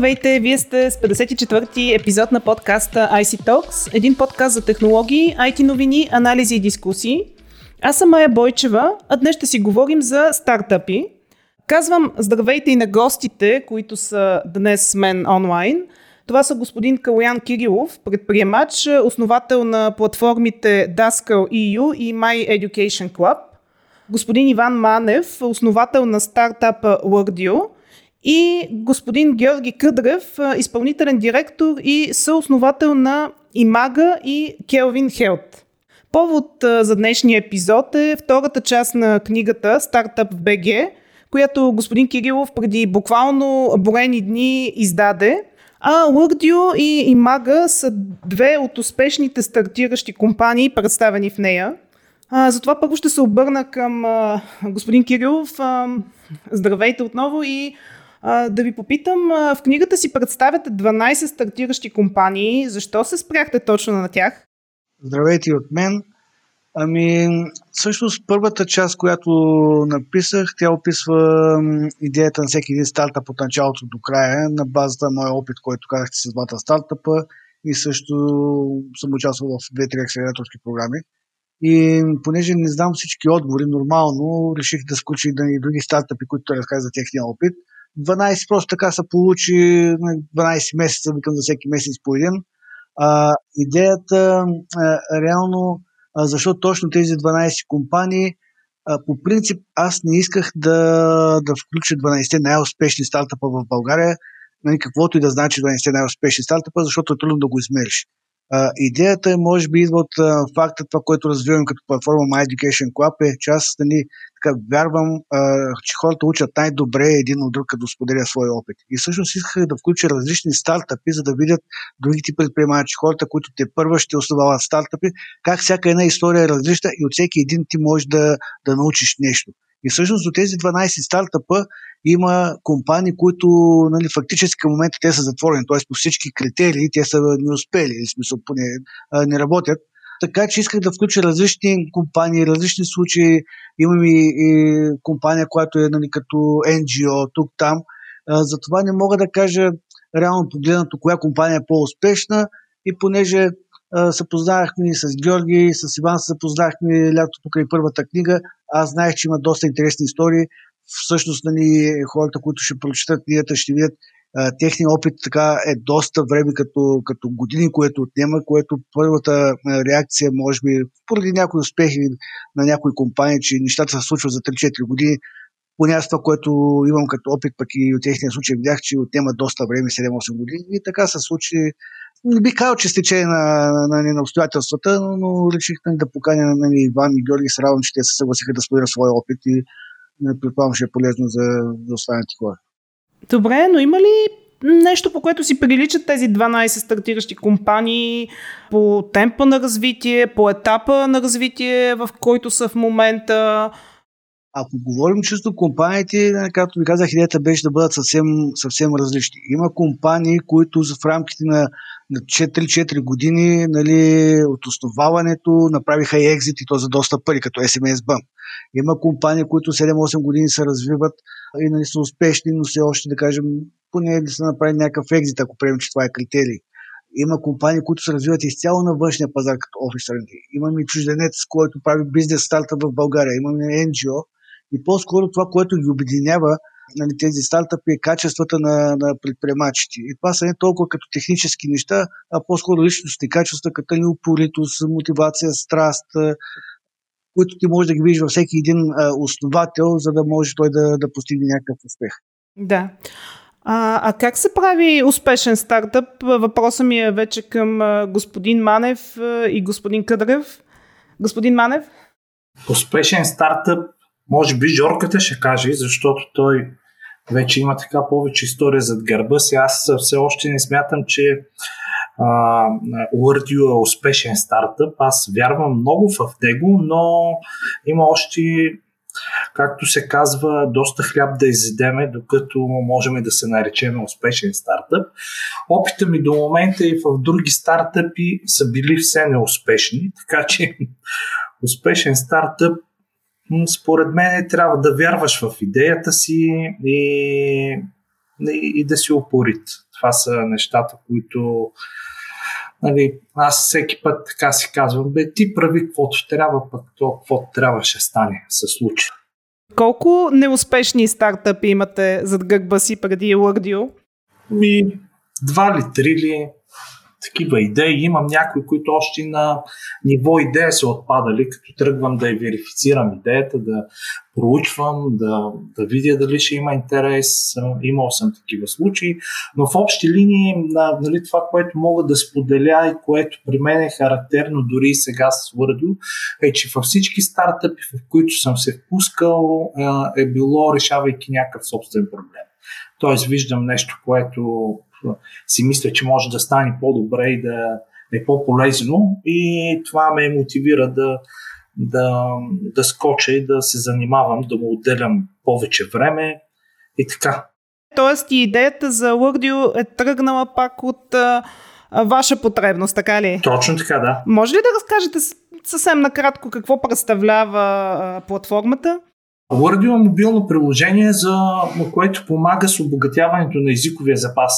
Здравейте, вие сте с 54-ти епизод на подкаста ICTalks, един подкаст за технологии, IT новини, анализи и дискусии. Аз съм Майя Бойчева, а днес ще си говорим за стартъпи. Казвам здравейте и на гостите, които са днес с мен онлайн. Това са господин Калоян Кирилов, предприемач, основател на платформите Daskal EU и My Education Club. Господин Иван Манев, основател на стартапа WordU. И господин Георги Кърев, изпълнителен директор и съосновател на Имагга и Kelvin Health. Повод за днешния епизод е втората част на книгата Startup.bg, която господин Кирилов преди буквално броени дни издаде. А WordU и Imagga са две от успешните стартиращи компании, представени в нея. Затова първо ще се обърна към господин Кирилов. Здравейте отново и да ви попитам, в книгата си представяте 12 стартиращи компании. Защо се спряхте точно на тях? Здравейте от мен. Всъщност първата част, която написах, тя описва идеята на всеки един стартъп от началото до края, на базата на моя опит, който казахте с двата стартъпа, и също съм участвал в 2-3 акселераторски програми. И понеже не знам всички отговори, нормално реших да включа и други стартъпи, които разказват за техния опит. 12 просто така се получи, 12 месеца, викам за всеки месец по един. Идеята реално, защото точно тези 12 компании, по принцип аз не исках да включа 12 най-успешни стартъпа в България, каквото и да значи 12 най-успешни стартъпа, защото е трудно да го измериш. Идеята е, може би, идва от факта, това, което развивам като платформа My Education Club, е, че аз вярвам, че хората учат най-добре един от друг, като споделя своя опит. И всъщност исках да включа различни стартъпи, за да видят другите предприемачи, хората, които те първа ще основават стартъпи, как всяка една история е различна и от всеки един ти можеш да научиш нещо. И всъщност до тези 12 стартъпа има компании, които фактически към момента те са затворени, т.е. по всички критерии те са неуспели, в смисъл поне не работят. Така че исках да включа различни компании, различни случаи. Имам и компания, която е като NGO, тук-там. Затова не мога да кажа реално погледнато коя компания е по-успешна, и понеже съпознахме с Георги, с Иван съпознахме лято покрай първата книга. Аз знаех, че има доста интересни истории. Всъщност хората, които ще прочитат книгата, ще видят техния опит така е доста време, като години, което отнема, което първата реакция може би поради някои успехи на някои компании, че нещата се случват за 3-4 години. Поне аз това, което имам като опит, пък и от техния случай видях, че отнема доста време, 7-8 години, и така се случи. Не би казал, че с течение на обстоятелствата, но реших да поканя на Иван и Георги, се радвам, че те се съгласиха да споделят своя опит и предполагам, ще е полезно за останалите хора. Добре, но има ли нещо, по което си приличат тези 12 стартиращи компании по темпа на развитие, по етапа на развитие, в който са в момента? Ако говорим чисто компаниите, както ви казах, идеята беше да бъдат съвсем, съвсем различни. Има компании, които в рамките на 3-4 години от основаването направиха и екзит, и то за доста пари, като SMS Bank. Има компании, които 7-8 години се развиват и са успешни, но все още, да кажем, поне да са направили някакъв екзит, ако приемем, че това е критерий. Има компании, които се развиват изцяло на външния пазар, като офис рънки. Имаме чужденец, който прави бизнес стартъп в България. Имаме NGO. И по-скоро това, което ги обединява тези стартъпи, е качествата на предприемачите. И това са не толкова като технически неща, а по-скоро личностни качества, като неупоритост, мотивация, страст, които ти можеш да ги видиш във всеки един основател, за да може той да постигне някакъв успех. Да. А как се прави успешен стартъп? Въпросът ми е вече към господин Манев и господин Кърев. Господин Манев? Успешен стартъп може би Жорката ще каже, защото той вече има така повече история зад гърба си. Аз все още не смятам, че WordU е успешен стартъп. Аз вярвам много в него, но има още, както се казва, доста хляб да изедеме, докато можем да се наречем успешен стартъп. Опита ми до момента и в други стартъпи са били все неуспешни, така че успешен стартъп според мен трябва да вярваш в идеята си и да си упорит. Това са нещата, които аз всеки път така си казвам, ти прави каквото трябва, пък то каквото трябва ще стане, се случи. Колко неуспешни стартъпи имате зад гърба си преди WordU? Два ли, три ли такива идеи. Имам някои, които още на ниво идея са отпадали, като тръгвам да я верифицирам идеята, да проучвам, да видя дали ще има интерес. Имал съм такива случаи, но в общи линии това, което мога да споделя и което при мен е характерно дори и сега с WordU, е, че във всички стартъпи, в които съм се впускал, е било решавайки някакъв собствен проблем. Тоест виждам нещо, което си мисля, че може да стане по-добре и да е по-полезно, и това ме мотивира да скоча и да се занимавам, да му отделям повече време и така. Тоест идеята за WordU е тръгнала пак от ваша потребност, така ли? Точно така, да. Може ли да разкажете съвсем накратко какво представлява платформата? WordU е мобилно приложение, което помага с обогатяването на езиковия запас.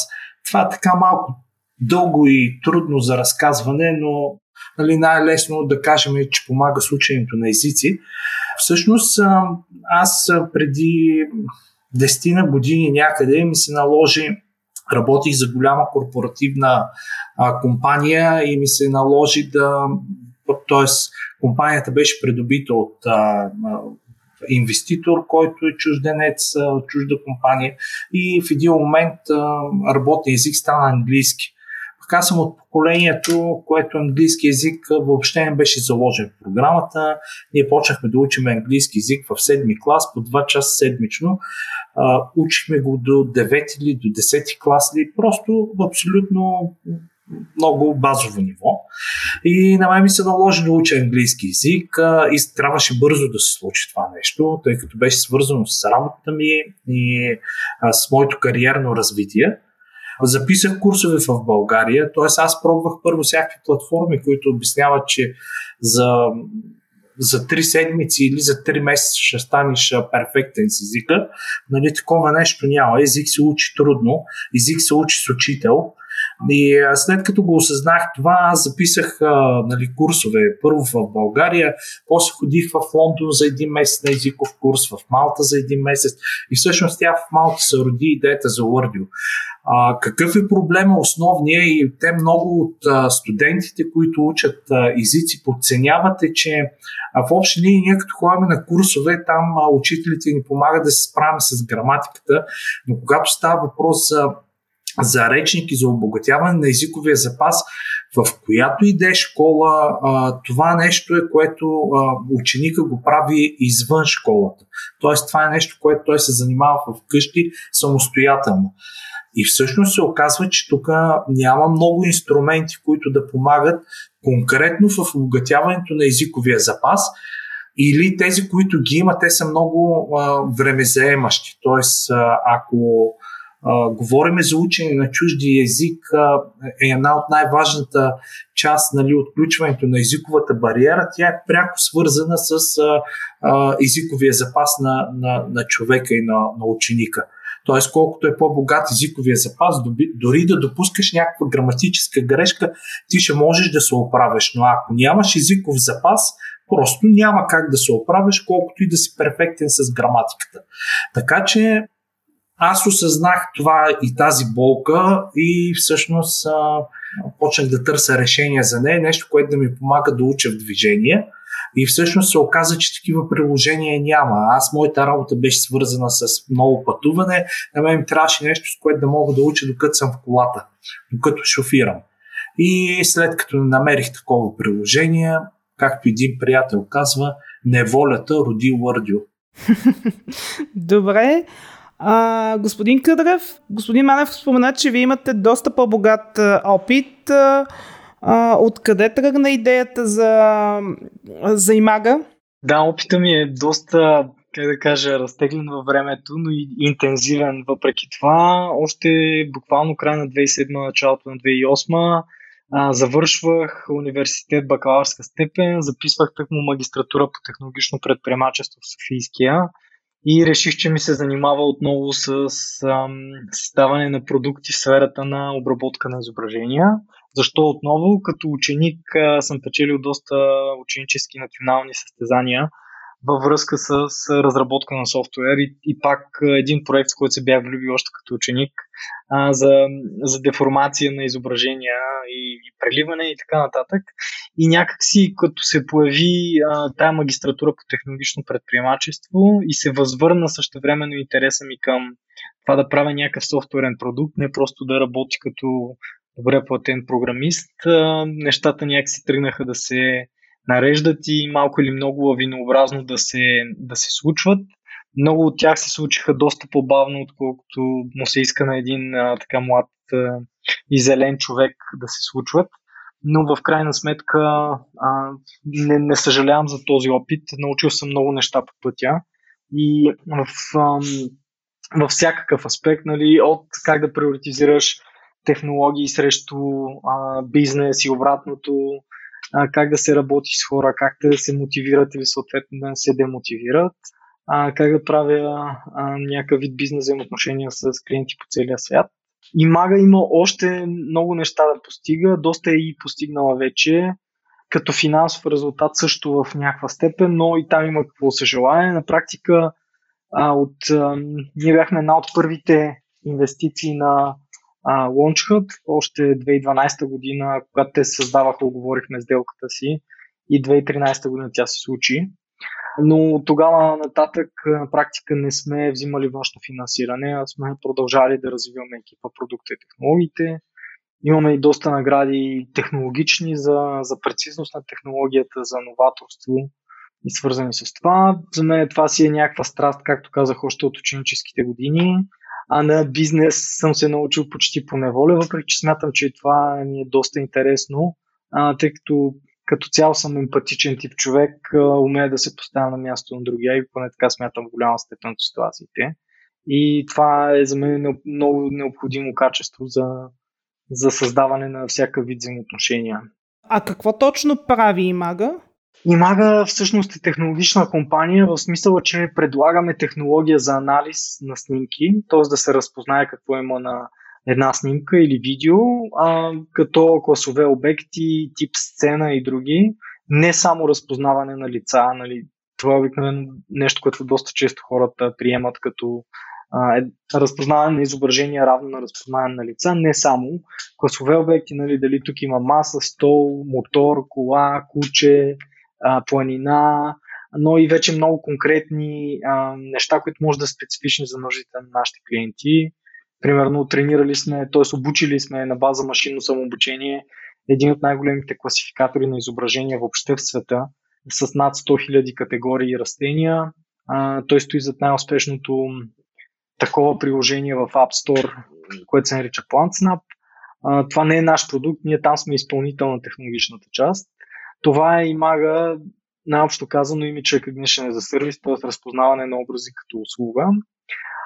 Това е така малко дълго и трудно за разказване, но най-лесно да кажем, че помага с ученето на езици. Всъщност аз преди 10 години някъде ми се наложи, работих за голяма корпоративна компания и ми се наложи компанията беше придобита от инвеститор, който е чужденец, чужда компания, и в един момент работен език стана английски. Така съм от поколението, което английски език въобще не беше заложен в програмата. Ние почнахме да учим английски език в 7-ми клас, по 2 часа седмично. Учихме го до 9 или до 10 клас, или просто абсолютно много базово ниво, и на мен ми се наложи да уча английски език и трябваше бързо да се случи това нещо, тъй като беше свързано с работата ми и с моето кариерно развитие. Записах курсове в България, т.е. аз пробвах първо всякакви платформи, които обясняват, че за 3 седмици или за 3 месеца ще станеш перфектен с езика. Такова нещо няма. Език се учи трудно, език се учи с учител. И след като го осъзнах това, аз записах курсове първо в България, после ходих в Лондон за един месец на езиков курс, в Малта за един месец, и всъщност тя в Малта се роди идеята за WordU. Какъв е проблема основния, и те много от студентите, които учат езици, подценяват е, че в общи линии ние като ходим на курсове, там учителите ни помагат да се справим с граматиката, но когато става въпрос за речник и за обогатяване на езиковия запас, в която иде школа, това нещо е, което ученика го прави извън школата. Тоест това е нещо, което той се занимава вкъщи самостоятелно. И всъщност се оказва, че тук няма много инструменти, които да помагат конкретно в обогатяването на езиковия запас, или тези, които ги има, те са много времезаемащи. Тоест ако говориме за учене на чужди език, е една от най-важната част от включването на езиковата бариера. Тя е пряко свързана с езиковия запас на човека и на ученика. Тоест, колкото е по-богат езиковия запас, дори да допускаш някаква граматическа грешка, ти ще можеш да се оправиш. Но ако нямаш езиков запас, просто няма как да се оправиш, колкото и да си перфектен с граматиката. Така че аз осъзнах това и тази болка, и всъщност почнах да търся решение за нея, нещо, което да ми помага да уча в движение. И всъщност се оказа, че такива приложения няма. Моята работа беше свързана с много пътуване, на мен ми трябваше нещо, с което да мога да уча, докато съм в колата, докато шофирам. И след като намерих такова приложение, както един приятел казва, неволята роди WordU. Добре. Господин Кърев, господин Манев спомена, че вие имате доста по-богат опит. Откъде тръгна идеята за Имагга? Да, опита ми е доста, разтеглен във времето, но и интензивен въпреки това. Още буквално края на 2007, началото на 2008 завършвах университет, бакалавърска степен, записвах тъкмо магистратура по технологично предприемачество в Софийския. и реших, че ми се занимава отново с създаване на продукти в сферата на обработка на изображения. Защо отново? Като ученик съм печелил доста ученически национални състезания във връзка с разработка на софтуер и пак един проект, с който се бях влюбил още като ученик, за деформация на изображения и преливане и така нататък. И някакси като се появи тая магистратура по технологично предприемачество и се възвърна същевременно интереса ми към това да правя някакъв софтуерен продукт, не просто да работи като добре платен програмист, нещата някакси тръгнаха да се нареждат и малко или много лавинообразно да се случват. Много от тях се случиха доста по-бавно, отколкото му се иска на един така млад и зелен човек да се случват. Но в крайна сметка не съжалявам за този опит. Научил съм много неща по пътя и във всякакъв аспект, нали, от как да приоритизираш технологии срещу бизнес и обратното, как да се работи с хора, как да се мотивират или съответно да се демотивират, как да правя някакъв вид бизнес взаимоотношения с клиенти по целия свят. Имагга има още много неща да постига, доста е и постигнала вече, като финансов резултат също в някаква степен, но и там има какво се желае. На практика ние бяхме една от първите инвестиции на Launch Hut още 2012 година, когато те се създаваха, оговорихме сделката си и 2013 година тя се случи. Но тогава нататък на практика не сме взимали външно финансиране, а сме продължали да развиваме екипа, продукта и технологиите. Имаме и доста награди технологични за прецизност на технологията, за новаторство и свързани с това. За мен това си е някаква страст, както казах, още от ученическите години. А на бизнес съм се научил почти по неволя, въпреки че смятам, че това ми е доста интересно, тъй като като цяло съм емпатичен тип човек, умея да се поставя на място на другия и поне така смятам в голяма степен от ситуациите. И това е за мен много необходимо качество за създаване на всяка вид взаимоотношения. А какво точно прави Имагга? Имагга всъщност е технологична компания, в смисъл, че предлагаме технология за анализ на снимки, т.е. да се разпознае какво има на една снимка или видео, като класове обекти, тип сцена и други. Не само разпознаване на лица, нали, това е обикновено нещо, което доста често хората приемат като разпознаване на изображения равно на разпознаване на лица, не само класове обекти, нали, дали тук има маса, стол, мотор, кола, куче, планина, но и вече много конкретни неща, които може да са специфични за нуждите на нашите клиенти. Примерно тренирали сме, т.е. обучили сме на база машинно самообучение един от най-големите класификатори на изображения въобще в света с над 100 000 категории растения. Той стои зад най-успешното такова приложение в App Store, което се нарича PlantSnap. Това не е наш продукт, ние там сме изпълнител на технологичната част. Това е Имагга, най-общо казано, Image Recognition за сервис, т.е. разпознаване на образи като услуга.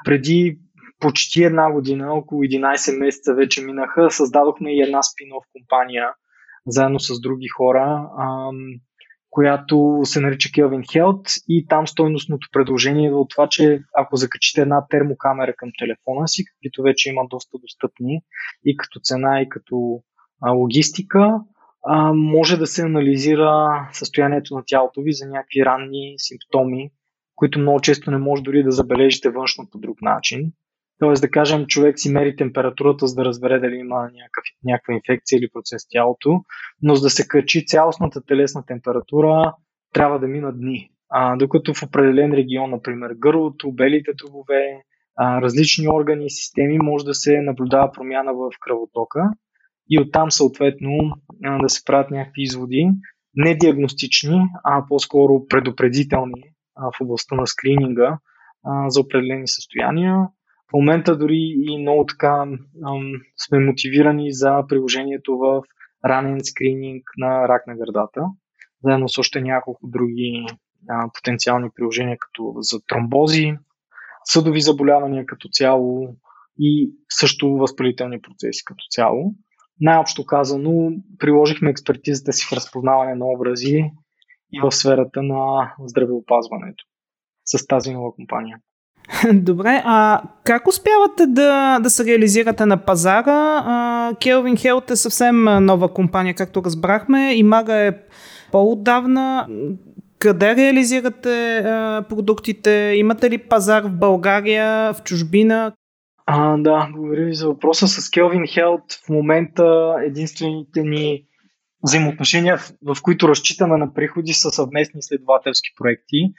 Преди почти една година, около 11 месеца вече минаха, създадохме и една спин-офф компания заедно с други хора, която се нарича Kelvin Health и там стойностното предложение е от това, че ако закачите една термокамера към телефона си, каквито вече има доста достъпни и като цена, и като логистика, може да се анализира състоянието на тялото ви за някакви ранни симптоми, които много често не може дори да забележите външно по друг начин. Тоест да кажем, човек си мери температурата, за да разбере дали има някаква инфекция или процес в тялото, но за да се качи цялостната телесна температура, трябва да минат дни. Докато в определен регион, например гърлото, белите дробове, различни органи и системи, може да се наблюдава промяна в кръвотока и оттам съответно да се правят някакви изводи, не диагностични, а по-скоро предупредителни в областта на скрининга за определени състояния. В момента дори и много така сме мотивирани за приложението в ранен скрининг на рак на гърдата, заедно с още няколко други потенциални приложения, като за тромбози, съдови заболявания като цяло и също възпалителни процеси като цяло. Най-общо казано, приложихме експертизата си в разпознаване на образи и в сферата на здравеопазването. с тази нова компания. Добре, а как успявате да се реализирате на пазара? Kelvin Health е съвсем нова компания, както разбрахме. Imagga е по-отдавна. Къде реализирате продуктите? Имате ли пазар в България, в чужбина? Да, благодаря ви за въпроса. С Kelvin Health в момента единствените ни взаимоотношения, в които разчитаме на приходи, са съвместни изследователски проекти.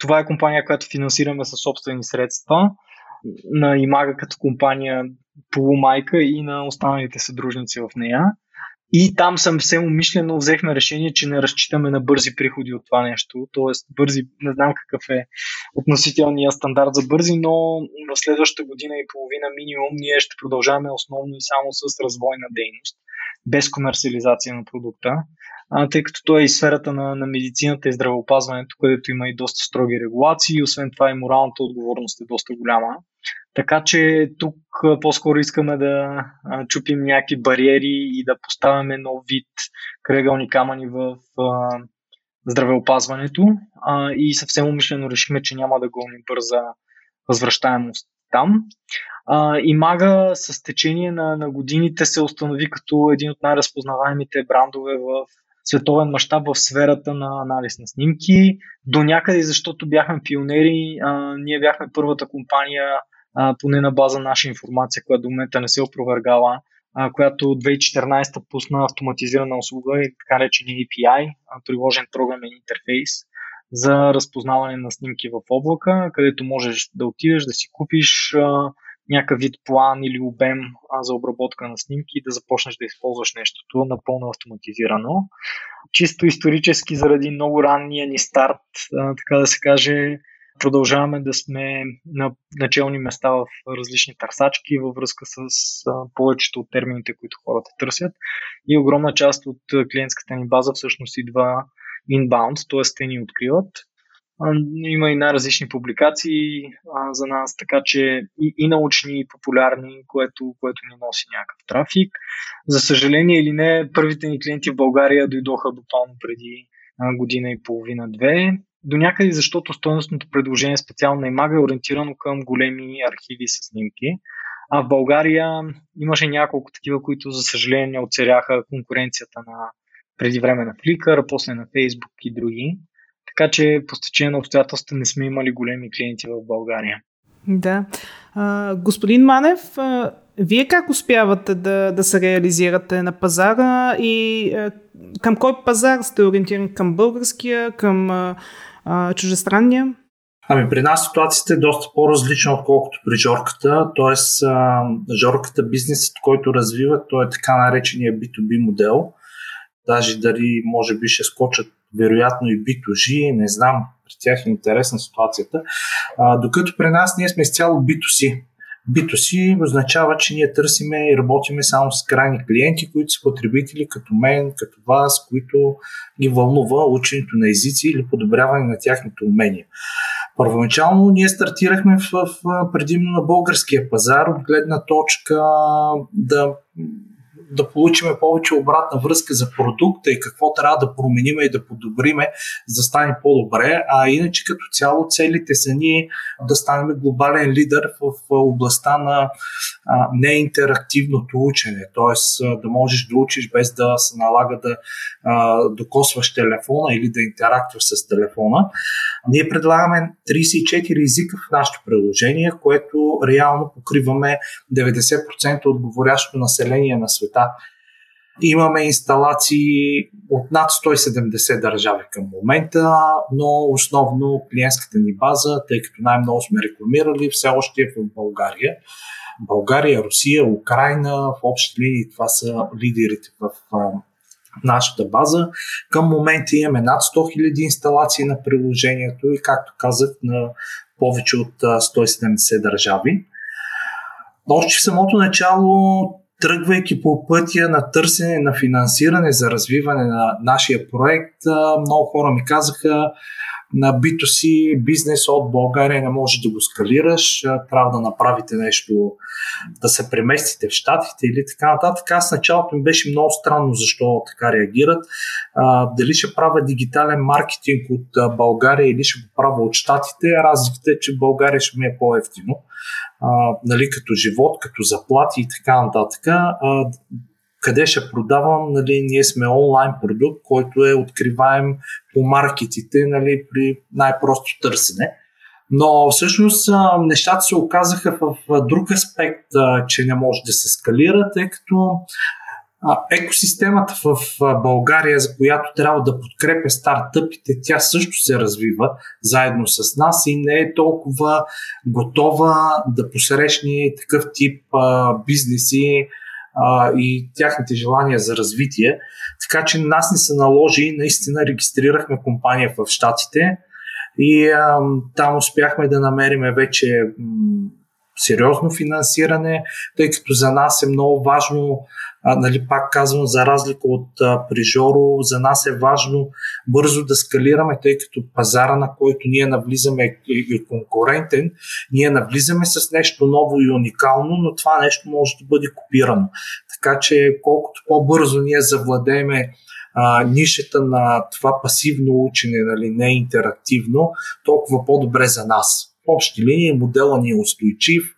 Това е компания, която финансираме със собствени средства, на Imagga като компания полумайка и на останалите съдружници в нея. И там съвсем умишлено взехме решение, че не разчитаме на бързи приходи от това нещо. Тоест, бързи, не знам какъв е относителният стандарт за бързи, но в следващата година и половина минимум ние ще продължаваме основно и само с развойна дейност, без комерциализация на продукта, тъй като той е и сферата на медицината и здравеопазването, където има и доста строги регулации, освен това и моралната отговорност е доста голяма. Така че тук по-скоро искаме да чупим някакви бариери и да поставяме нов вид крайъгълни камъни в здравеопазването и съвсем умишлено решихме, че няма да гоним бърза възвръщаемост там. Imagga с течение на годините се установи като един от най-разпознаваемите брандове в световен мащаб в сферата на анализ на снимки. До някъде, защото бяхме пионери, ние бяхме първата компания, поне на база наша информация, която до момента не се опровергала, която 2014 пусна автоматизирана услуга и така речени API, приложен програмен интерфейс за разпознаване на снимки в облака, където можеш да отидеш, да си купиш някакъв вид план или обем за обработка на снимки и да започнеш да използваш нещото напълно автоматизирано. Чисто исторически, заради много ранния ни старт, така да се каже, продължаваме да сме на начални места в различни търсачки във връзка с повечето от термините, които хората търсят. И огромна част от клиентската ни база всъщност идва inbound, т.е. те ни откриват. Има и най-различни публикации за нас, така че и научни, и популярни, което ни носи някакъв трафик. За съжаление или не, първите ни клиенти в България дойдоха буквално преди година и половина-две. До някъде, защото стойностното предложение специално на Imagga е ориентирано към големи архиви с снимки. А в България имаше няколко такива, които за съжаление оцеляха конкуренцията на преди време на Flickr, после на Facebook и други. Така че по стечение на обстоятелствата не сме имали големи клиенти в България. Да. Господин Манев, вие как успявате да се реализирате на пазара и към кой пазар сте ориентирани? Към българския, към чужестранния? При нас ситуацията е доста по-различна, отколкото при Жорката. Тоест, Жорката бизнесът, който развива, той е така наречения B2B модел. Даже дали може би ще скочат вероятно и B2G, не знам, при тях е интересна ситуацията. Докато при нас ние сме изцяло B2C. B2C означава, че ние търсиме и работиме само с крайни клиенти, които са потребители като мен, като вас, които ги вълнува ученето на езици или подобряване на тяхното умение. Първоначално ние стартирахме в предимно на българския пазар, от гледна точка да получим повече обратна връзка за продукта и какво трябва да променим и да подобриме, за да стане по-добре, а иначе като цяло целите са ни да станем глобален лидер в областта на неинтерактивното учене, т.е. да можеш да учиш без да се налага да докосваш телефона или да интерактуваш с телефона. Ние предлагаме 34 езика в нашето приложение, което реално покриваме 90% от говорящото население на света. Имаме инсталации от над 170 държави към момента, но основно клиентската ни база, тъй като най-много сме рекламирали, все още е в България. България, Русия, Украина, в общи линии това са лидерите в нашата база. Към момента имаме над 100 000 инсталации на приложението и, както казах, на повече от 170 държави. Още в самото начало, тръгвайки по пътя на търсене на финансиране за развиване на нашия проект, много хора ми казаха: на B2C бизнес от България не може да го скалираш, трябва да направите нещо, да се преместите в щатите или така нататък. Аз в началото ми беше много странно защо така реагират. Дали ще правя дигитален маркетинг от България или ще го правя от щатите, разликата е, че в България ще ми е по-евтино, нали, като живот, като заплати и така нататък. Къде ще продавам, нали, ние сме онлайн продукт, който е откриваем по маркетите, нали, при най-просто търсене. Но всъщност нещата се оказаха в друг аспект, че не може да се скалира, тъй като екосистемата в България, за която трябва да подкрепя стартъпите, тя също се развива заедно с нас и не е толкова готова да посрещне такъв тип бизнеси и тяхните желания за развитие. Така че нас не се наложи, наистина регистрирахме компания в щатите и там успяхме да намерим вече сериозно финансиране, тъй като за нас е много важно, нали, пак казвам, за разлика от Прижоро, за нас е важно бързо да скалираме, тъй като пазара, на който ние навлизаме е конкурентен, ние навлизаме с нещо ново и уникално, но това нещо може да бъде копирано. Така че колкото по-бързо ние завладееме нишата на това пасивно учене, нали, не интерактивно, толкова по-добре за нас. В общи линии модела ни е устойчив,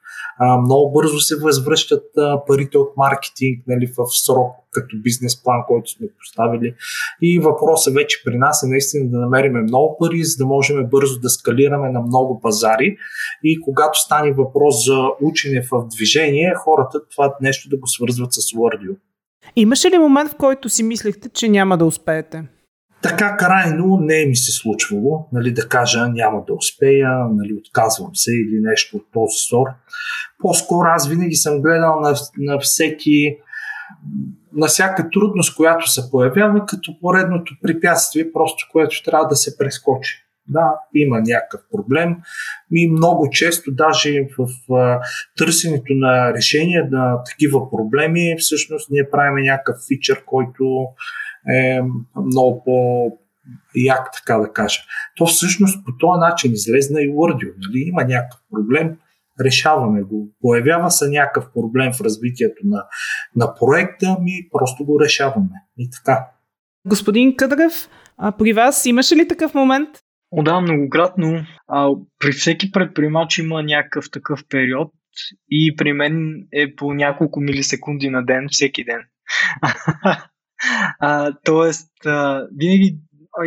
много бързо се възвръщат парите от маркетинг, нали, в срок като бизнес план, който сме поставили. И въпросът вече при нас е наистина да намерим много пари, за да можем бързо да скалираме на много пазари. И когато стане въпрос за учене в движение, хората това нещо да го свързват с WordU. Имаше ли момент, в който си мислихте, че няма да успеете? Така крайно не ми се случвало, нали, да кажа няма да успея, нали, отказвам се или нещо от този сорт. По-скоро аз винаги съм гледал на всяка трудност, която се появява, като поредното препятствие, просто което трябва да се прескочи. Да, има някакъв проблем и много често даже в търсенето на решения на такива проблеми всъщност ние правим някакъв фичър, който е много по-як, така да кажа. То всъщност по този начин излезна и WordU. Нали? Има някакъв проблем, решаваме го. Появява се някакъв проблем в развитието на проекта, ми просто го решаваме. И така. Господин Кърев, при вас имаше ли такъв момент? Да, многократно. При всеки предприемач има някакъв такъв период и при мен е по няколко милисекунди на ден, всеки ден. Тоест, винаги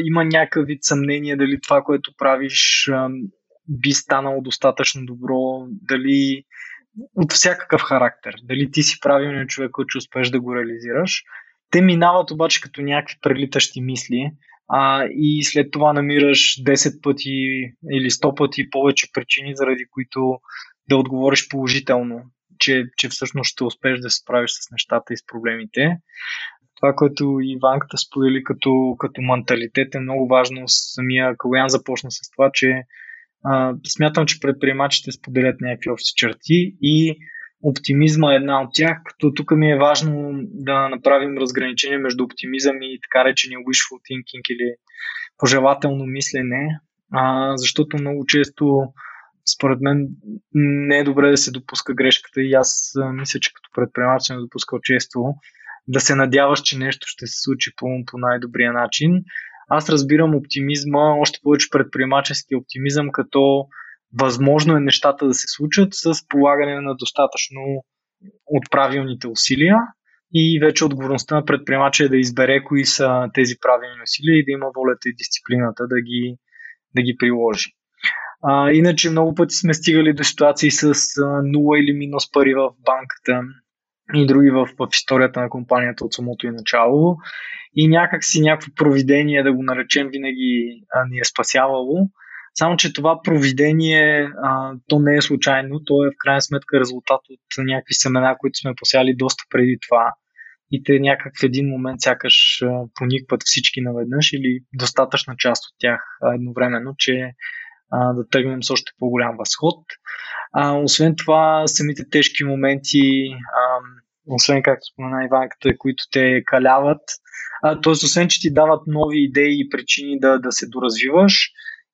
има някакъв вид съмнение дали това, което правиш, би станало достатъчно добро, дали от всякакъв характер, дали ти си правилният човек, който успеш да го реализираш. Те минават обаче като някакви прелитащи мисли и след това намираш 10 пъти или 100 пъти повече причини, заради които да отговориш положително, че всъщност ще успеш да се справиш с нещата и с проблемите. Това, което Иванката сподели като менталитет, е много важно. Самия Калоян започна с това, че смятам, че предприемачите споделят някакви общи черти и оптимизма е една от тях, като тук ми е важно да направим разграничение между оптимизъм и така речения wishful thinking или пожелателно мислене, защото много често според мен не е добре да се допуска грешката и аз мисля, че като предприемач не допускал често да се надяваш, че нещо ще се случи по най-добрия начин. Аз разбирам оптимизма, още повече предприемачески оптимизъм, като възможно е нещата да се случат с полагане на достатъчно от правилните усилия и вече отговорността на предприемача е да избере кои са тези правилни усилия и да има волята и дисциплината да ги приложи. Иначе много пъти сме стигали до ситуации с нула или минус пари в банката и други в историята на компанията от самото и начало. И някак си някакво провидение, да го наречем, винаги ни е спасявало. Само че това провидение, то не е случайно, то е в крайна сметка резултат от някакви семена, които сме посяли доста преди това. И те някак в един момент сякаш поникват всички наведнъж или достатъчна част от тях едновременно, че да тръгнем с още по-голям възход. Освен това, самите тежки моменти, освен както спомена Иванката, които те каляват, т.е. освен, че ти дават нови идеи и причини да се доразвиваш,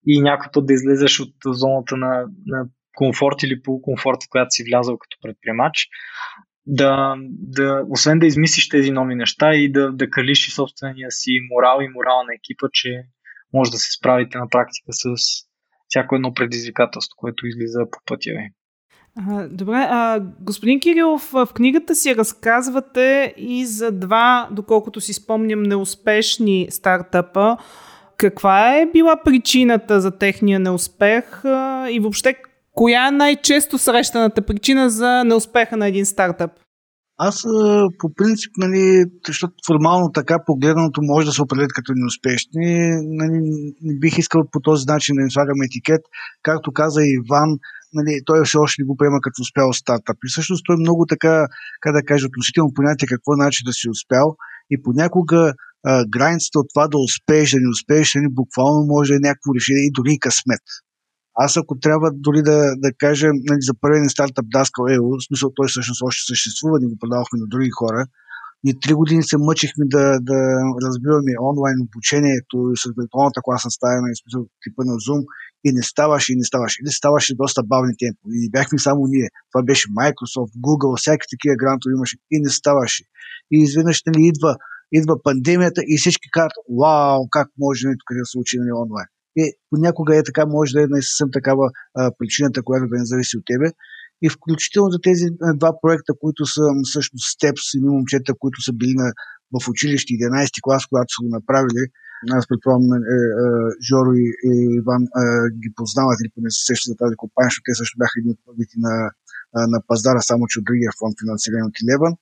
и някой път да излезеш от зоната на комфорт или полукомфорт, в която си влязал като предприемач. Освен да измислиш тези нови неща и да калиш и собствения си морал и морала на екипа, че може да се справите на практика с всяко едно предизвикателство, което излиза по пътя ви. Добре, господин Кирилов, в книгата си разказвате и за два, доколкото си спомням, неуспешни стартъпа. Каква е била причината за техния неуспех и въобще коя е най-често срещаната причина за неуспеха на един стартъп? Аз по принцип, защото формално така погледнато може да се определят като неуспешни, не бих искал по този начин да им слагам етикет. Както каза Иван, той все още не го приема като успял стартъп. И всъщност той е много така, как да кажа, относително понятие какво значи да си успял. И понякога границата от това да успееш, да не успееш, буквално може да е някакво решение и дори и късмет. Аз ако трябва дори да кажа за първия стартъп Daskal EU, в смисъл той всъщност още съществува, ние го продавахме на други хора. И 3 години се мъчихме да разбиваме онлайн обучението с виртуалната класна стая на типа на Zoom и не ставаше. Или ставаше доста бавни темпове. И не бяхме само ние. Това беше Microsoft, Google, всяки такива грантове имаше. И не ставаше. И изведнъж идва пандемията и всички казват, вау, как може да се случи онлайн. И понякога е така, може да е съвсем такава причината, която да не зависи от тебе. И включително за тези два проекта, които са всъщност степс, и момчета, които са били в училище 11-ти клас, когато са го направили. Аз предполагам, Жоро и Иван ги познават или поне се сещат за тази компания, защото те също бяха едни от първите на пазара, само че от другия фонд финансиран от Eleven.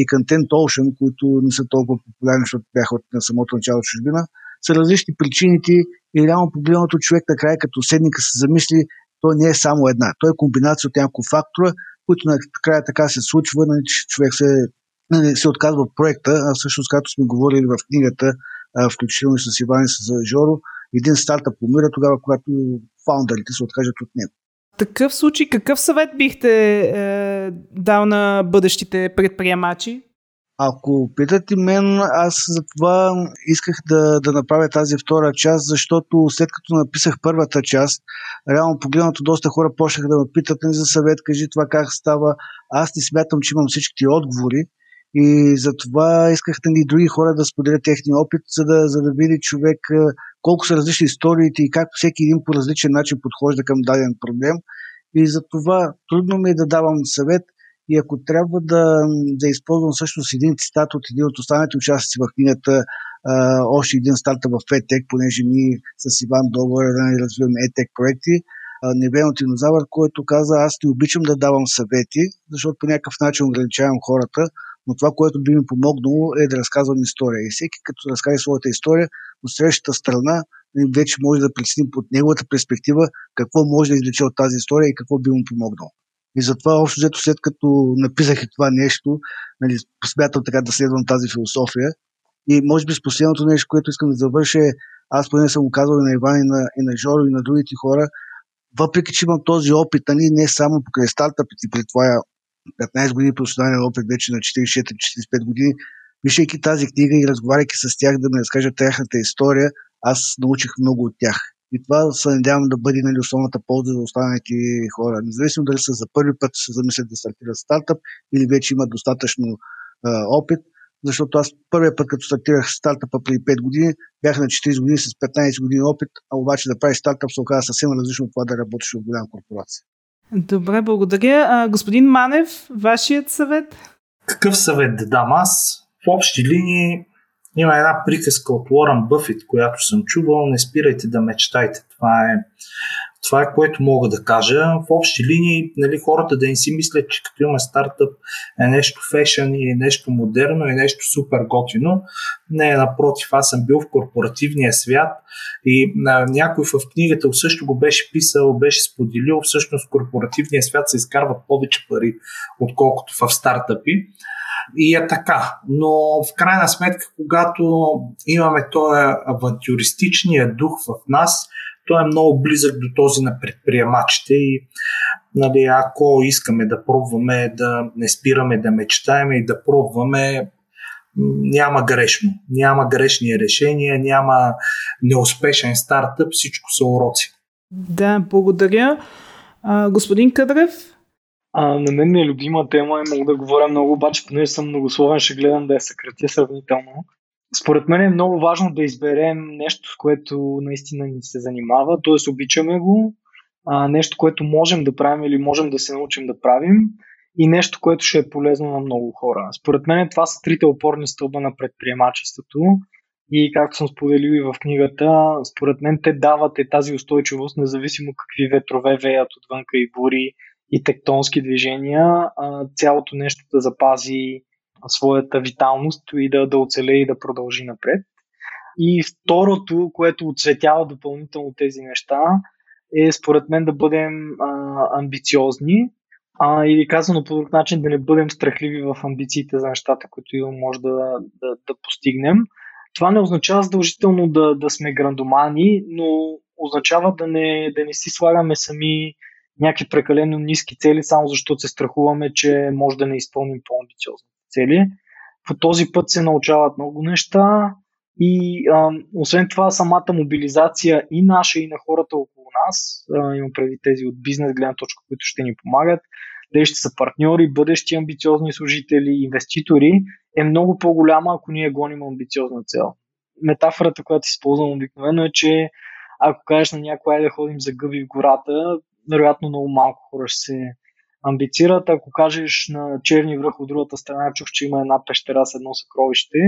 И Content Ocean, които не са толкова популярни, защото бяха от на самото начало чужбина. Са различни причините и реално погледнато човек накрая като седника се замисли, той не е само една. Той е комбинация от няколко фактора, които накрая така се случва, че човек се отказва от проекта, а всъщност като сме говорили в книгата, включително и с Иван и с Жоро, един стартъп умира тогава, когато фаундърите се откажат от него. Такъв случай, какъв съвет бихте дал на бъдещите предприемачи? Ако питате мен, аз затова исках да направя тази втора част, защото след като написах първата част, реално погледнато доста хора почнаха да ме питат за съвет, кажи това как става. Аз не смятам, че имам всички отговори и затова исках и други хора да споделят техния опит, за да види човек колко са различни историите и как всеки един по различен начин подхожда към даден проблем. И затова трудно ми е да давам съвет. И ако трябва да използвам всъщност един цитат от един от останалите участници в книгата, още един стартъп в EdTech, понеже ние с Иван Долгора да развиваме EdTech проекти, Небено Тинозавър, който каза, аз не обичам да давам съвети, защото по някакъв начин ограничавам хората, но това, което би ми помогнало е да разказвам история. И всеки, като разкаже своята история, от срещата страна вече може да преценим под неговата перспектива какво може да извлече от тази история и какво би му помогнало. И затова общо взето след като написах и това нещо, смятам така да следвам тази философия. И може би с последното нещо, което искам да завърша, аз поне съм го казвал и на Иван, и на Жоро, и на другите хора, въпреки че имам този опит, не само покрай стартъпите, при това 15 години професионален опит, вече на 44-45 години, пишейки тази книга и разговаряйки с тях да ми разкажат тяхната история, аз научих много от тях. И това се надявам да бъде основната полза за останалите хора. Независимо дали са за първи път се замислят да стартират стартъп или вече имат достатъчно опит, защото аз първия път, като стартирах стартъпа преди 5 години, бях на 40 години с 15 години опит, а обаче да правиш стартъп се оказа съвсем различно от това да работиш в голяма корпорация. Добре, благодаря. Господин Манев, вашият съвет? Какъв съвет да дам аз? В общи линии има една приказка от Уорън Бъфет, която съм чувал. Не спирайте да мечтайте. Това е което мога да кажа. В общи линии хората да не си мислят, че като има стартъп е нещо фешън и е нещо модерно и е нещо супер готино. Не, напротив, аз съм бил в корпоративния свят и някой в книгата също го беше писал, беше споделил. Всъщност в корпоративния свят се изкарват повече пари, отколкото в стартъпи. И е така, но в крайна сметка, когато имаме този авантюристичния дух в нас, той е много близък до този на предприемачите и ако искаме да пробваме, да не спираме да мечтаем и да пробваме, няма грешно. Няма грешни решения, няма неуспешен стартъп, всичко са уроци. Да, благодаря. Господин Кърев? На мен ми е любима тема и мога да говоря много, обаче понеже съм многословен, ще гледам да я съкратя сравнително. Според мен е много важно да изберем нещо, с което наистина ни се занимава, т.е. обичаме го, нещо, което можем да правим или можем да се научим да правим и нещо, което ще е полезно на много хора. Според мен това са трите опорни стълба на предприемачеството и както съм споделил и в книгата, според мен те дават тази устойчивост, независимо какви ветрове веят отвънка и бури и тектонски движения, цялото нещо да запази своята виталност и да оцеле и да продължи напред. И второто, което отцветява допълнително тези неща, е според мен да бъдем амбициозни или казано по друг начин да не бъдем страхливи в амбициите за нещата, които може да постигнем. Това не означава задължително да сме грандомани, но означава да не си слагаме сами някакви прекалено ниски цели, само защото се страхуваме, че може да не изпълним по-амбициозни цели. По този път се научават много неща и освен това самата мобилизация и наша, и на хората около нас, имам преди тези от бизнес гледна точка, които ще ни помагат, те ще са партньори, бъдещи амбициозни служители, инвеститори, е много по-голяма, ако ние гоним амбициозна цел. Метафората, която използвам обикновено е, че ако кажеш на някой да ходим за гъби в гората, вероятно много малко хора ще се амбицират. Ако кажеш на Черни връх от другата страна, чух, че има една пещера с едно съкровище,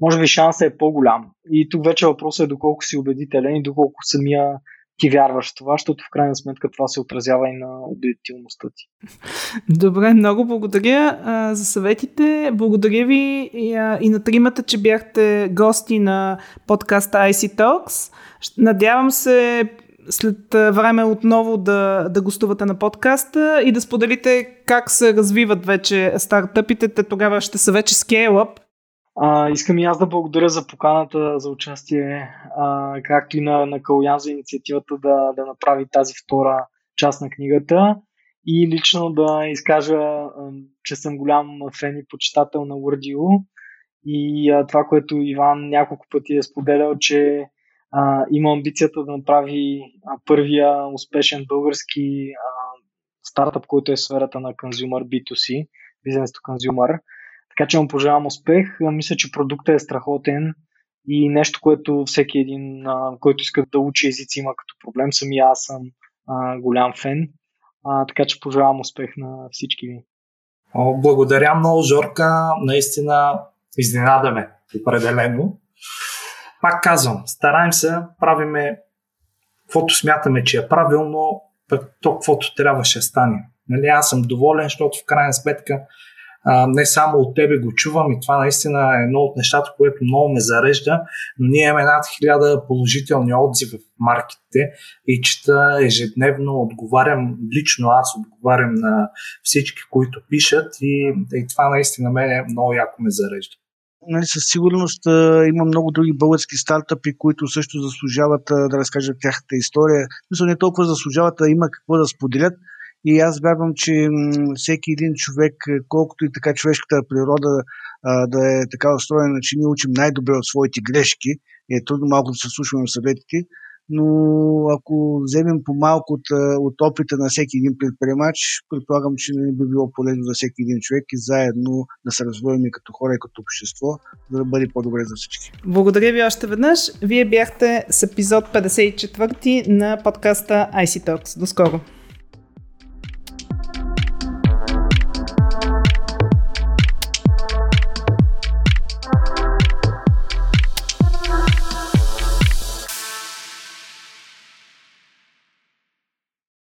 може би шансът е по-голям. И тук вече въпросът е доколко си убедителен и доколко самия ти вярваш в това, защото в крайна сметка това се отразява и на убедителността ти. Добре, много благодаря за съветите. Благодаря ви и на тримата, че бяхте гости на подкаста ICTalks. Надявам се след време отново да гостувате на подкаста и да споделите как се развиват вече стартъпите. Те тогава ще са вече scale-up. Искам и аз да благодаря за поканата за участие, както и на Калоян за инициативата да направи тази втора част на книгата. И лично да изкажа, че съм голям фен и почитател на WordU. И това, което Иван няколко пъти е споделял, че има амбицията да направи първия успешен български стартъп, който е в сферата на консюмър B2C, бизнес to консюмър. Така че му пожелавам успех. Мисля, че продуктът е страхотен и нещо, което всеки един, който иска да учи езици, има като проблем. Самия аз съм голям фен. Така че пожелавам успех на всички ви. Благодаря много, Жорка. Наистина изненадаме определено. Пак казвам, стараем се, правиме каквото смятаме, че е правилно, то каквото трябваше стане. Нали, аз съм доволен, защото в крайна сметка не само от тебе го чувам и това наистина е едно от нещата, което много ме зарежда, но ние имаме над 1000 положителни отзиви в маркетите и чета ежедневно, отговарям лично, аз отговарям на всички, които пишат и това наистина мене много яко ме зарежда. Със сигурност има много други български стартъпи, които също заслужават да разкажат тяхната история. Мисля, не толкова заслужават, а има какво да споделят. И аз вярвам, че всеки един човек, колкото и така човешката природа да е така устроена, че ние учим най-добре от своите грешки. Е трудно малко да се слушаме в съветите, но ако вземем по-малко от опита на всеки един предприемач, предполагам, че не би било полезно за всеки един човек и заедно да се развиваме като хора и като общество, за да бъде по-добре за всички. Благодаря ви още веднъж. Вие бяхте с епизод 54 на подкаста ICTalks. До скоро!